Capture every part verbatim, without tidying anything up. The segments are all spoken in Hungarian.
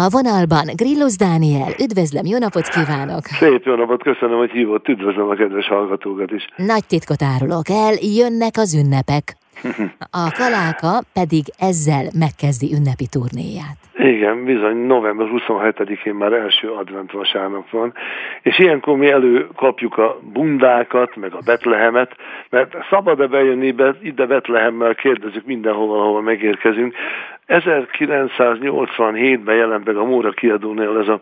A vonalban Grillus Dániel, üdvözlöm, jó napot kívánok! Szép jó napot, köszönöm, hogy hívott, üdvözlöm a kedves hallgatókat is! Nagy titkot árulok el, jönnek az ünnepek. A Kaláka pedig ezzel megkezdi ünnepi turnéját. Igen, bizony, november huszonhetedikén már első advent vasárnap van, és ilyenkor mi előkapjuk a bundákat, meg a Betlehemet, mert szabad-e bejönni ide Betlehemmel, kérdezzük mindenhova, ahol megérkezünk. ezerkilencszáznyolcvanhétben jelent meg a Móra kiadónél ez a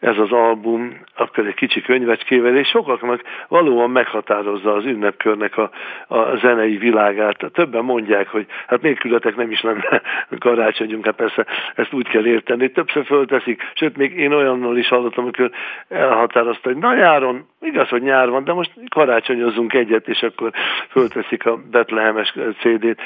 Ez az album, akkor egy kicsi könyvecskével, és sokaknak valóban meghatározza az ünnepkörnek a, a zenei világát. Többen mondják, hogy hát nélkületek nem is lenne karácsonyunk, hát persze ezt úgy kell érteni. Többször fölteszik, sőt, még én olyannal is hallottam, amikor elhatározta, hogy na nyáron, igaz, hogy nyár van, de most karácsonyozzunk egyet, és akkor fölteszik a Betlehemes cé dét.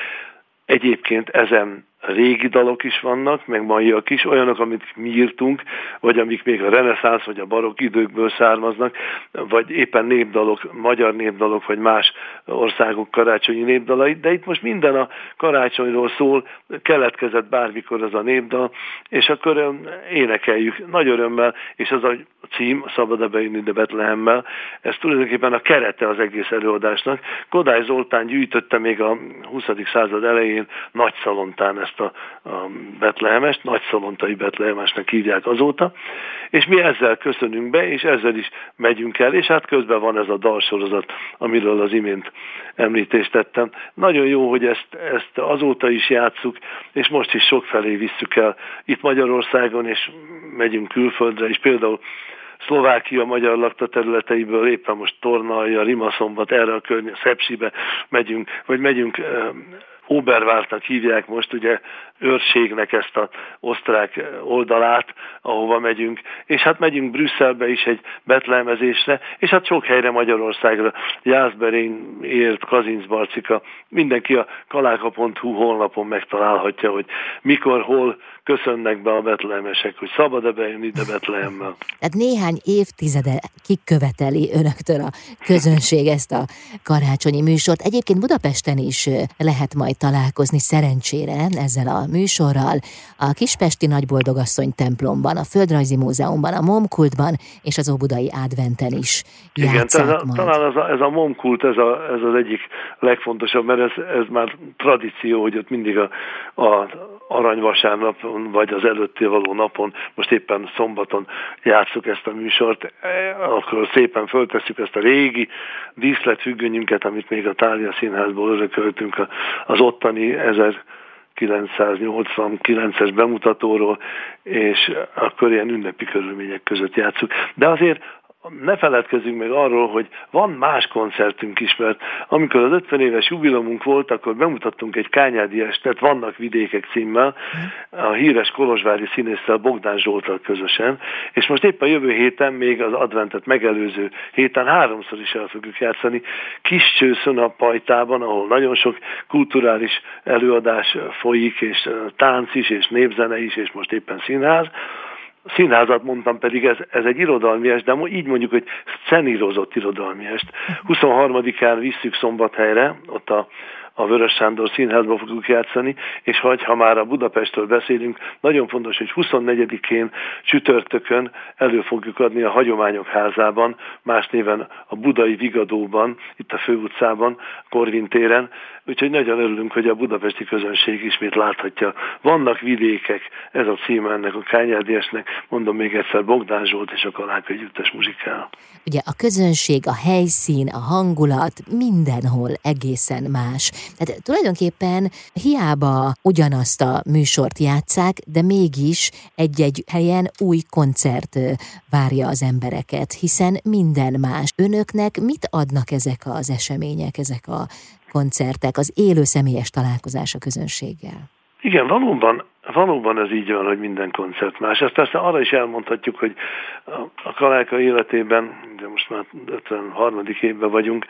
Egyébként ezen régi dalok is vannak, meg maiak is, olyanok, amit mi írtunk, vagy amik még a reneszánsz, vagy a barokk időkből származnak, vagy éppen népdalok, magyar népdalok, vagy más országok karácsonyi népdalai, de itt most minden a karácsonyról szól, keletkezett bármikor az a népdal, és akkor énekeljük nagy örömmel, és az a cím, Szabad-e bejönni ide Betlehemmel, ez tulajdonképpen a kerete az egész előadásnak. Kodály Zoltán gyűjtötte még a huszadik század elején Nagyszalontán ezt a, a betlehemest, nagyszalontai betlehemesnek hívják azóta, és mi ezzel köszönünk be, és ezzel is megyünk el, és hát közben van ez a dalsorozat, amiről az imént említést tettem. Nagyon jó, hogy ezt, ezt azóta is játsszuk, és most is sokfelé visszük el itt Magyarországon, és megyünk külföldre, és például Szlovákia magyar lakta területeiből éppen most Tornalja, Rimaszombat, erre a környék, Szepsibe megyünk, vagy megyünk Obervártak hívják most, ugye őrségnek ezt az osztrák oldalát, ahova megyünk, és hát megyünk Brüsszelbe is egy betlehemezésre, és hát sok helyre Magyarországra, Jászberén ért, Kazincbarcika, mindenki a kalaka pont hu honlapon megtalálhatja, hogy mikor, hol köszönnek be a betlehemesek, hogy szabad-e bejönni ide Betlehemmel. Tehát néhány évtizede kiköveteli önöktől a közönség ezt a karácsonyi műsort. Egyébként Budapesten is lehet majd találkozni szerencsére ezzel a műsorral, a Kispesti Nagyboldogasszony templomban, a Földrajzi Múzeumban, a Momkultban és az Óbudai Ádventen is játsszák. Igen, a, talán ez a, ez a Momkult, ez, a, ez az egyik legfontosabb, mert ez, ez már tradíció, hogy ott mindig a, a aranyvasárnapon, vagy az előtti való napon, most éppen szombaton játsszuk ezt a műsort, akkor szépen föltesszük ezt a régi díszletfüggönyünket, amit még a Tália színházból örököltünk az ottani ezerkilencszáznyolcvankilences bemutatóról, és akkor ilyen ünnepi körülmények között játsszuk. De azért ne feledkezzünk meg arról, hogy van más koncertünk is, mert amikor az ötven éves jubileumunk volt, akkor bemutattunk egy Kányádi estet, Vannak vidékek címmel, a híres kolozsvári színésszel, Bogdán Zsolttal közösen, és most éppen jövő héten, még az adventet megelőző héten háromszor is el fogjuk játszani Kis Csőszön a Pajtában, ahol nagyon sok kulturális előadás folyik, és tánc is, és népzene is, és most éppen színház. Színházat mondtam, pedig ez, ez egy irodalmi est, de így mondjuk, hogy szenírozott irodalmi est. huszonharmadikán visszük Szombathelyre, ott a, a Vörös Sándor színházba fogjuk játszani, és hogy, ha már a Budapestről beszélünk, nagyon fontos, hogy huszonnegyedikén csütörtökön elő fogjuk adni a Hagyományok Házában, más néven a Budai Vigadóban, itt a főutcában, Korvin téren, úgyhogy nagyon örülünk, hogy a budapesti közönség ismét láthatja. Vannak vidékek, ez a címe ennek a Kányádi esnek, mondom még egyszer, Bogdán Zsolt és a Kaláka együttes muzsikál. Ugye a közönség, a helyszín, a hangulat mindenhol egészen más. Tehát tulajdonképpen hiába ugyanazt a műsort játsszák, de mégis egy-egy helyen új koncert várja az embereket, hiszen minden más. Önöknek mit adnak ezek az események, ezek a koncertek, az élő személyes találkozás a közönséggel? Igen, valóban, valóban ez így van, hogy minden koncert más. Ezt persze arra is elmondhatjuk, hogy a Kaláka életében, de most már ötvenharmadik évben vagyunk,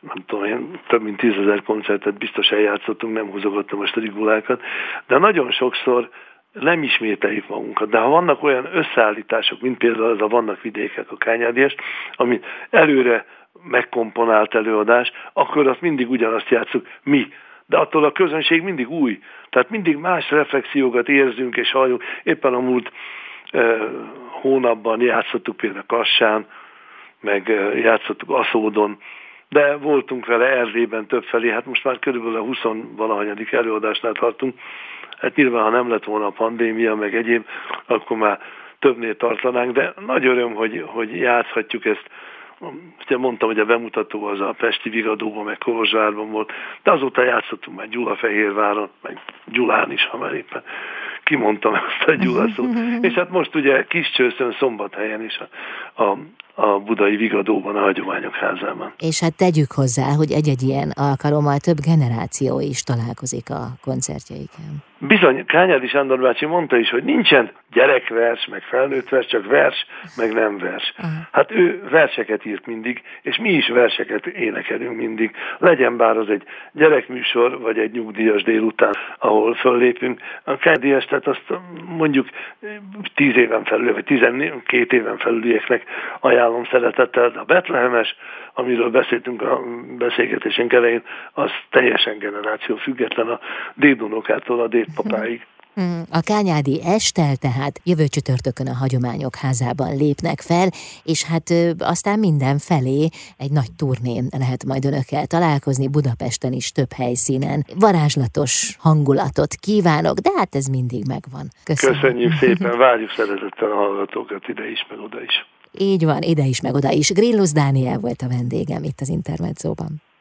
nem tudom, több mint tízezer koncertet biztos eljátszottunk, nem húzogattam most a rigulákat, de nagyon sokszor nem ismételjük magunkat, de ha vannak olyan összeállítások, mint például ez a Vannak vidékek, a Kányádi est, amit előre megkomponált előadás, akkor azt mindig ugyanazt játsszuk mi. De attól a közönség mindig új. Tehát mindig más reflexiókat érzünk és halljunk. Éppen a múlt hónapban játszottuk például Kassán, meg játszottuk Aszódon, de voltunk vele Erdélyben többfelé, hát most már körülbelül a huszonvalahanyadik előadásnál tartunk, hát nyilván, ha nem lett volna a pandémia, meg egyéb, akkor már többnél tartanánk, de nagy öröm, hogy, hogy játszhatjuk ezt. Ugye mondtam, hogy a bemutató az a Pesti Vigadóban, meg Kolozsvárban volt, de azóta játszottunk már Gyulafehérváron, meg Gyulán is, ha már éppen kimondtam ezt a Gyula szót. És hát most ugye Kis Csőszön, Szombathelyen is a, a, a Budai Vigadóban, a Hagyományok Házában. És hát tegyük hozzá, hogy egy-egy ilyen alkalommal több generáció is találkozik a koncertjeiken. Bizony, Kányádi Sándor bácsi mondta is, hogy nincsen gyerekvers, meg felnőtt vers, csak vers, meg nem vers. Hát ő verseket írt mindig, és mi is verseket énekelünk mindig. Legyen bár az egy gyerekműsor, vagy egy nyugdíjas délután, ahol föllépünk. A Kányádiás, tehát azt mondjuk tíz éven felül, vagy tizenkét éven felülieknek ajánlom szeretettel, de a Betlehemes, amiről beszéltünk a beszélgetésünk elején, az teljesen generáció független, a dédunokától a dédpapáig. A Kányádi estel tehát jövő csütörtökön a Hagyományok Házában lépnek fel, és hát aztán mindenfelé egy nagy turnén lehet majd önökkel találkozni, Budapesten is több helyszínen. Varázslatos hangulatot kívánok, de hát ez mindig megvan. Köszönöm. Köszönjük szépen, várjuk szeretettel a hallgatókat ide is, meg oda is. Így van, ide is, meg oda is. Grillus Dániel volt a vendégem itt az Intermezzóban.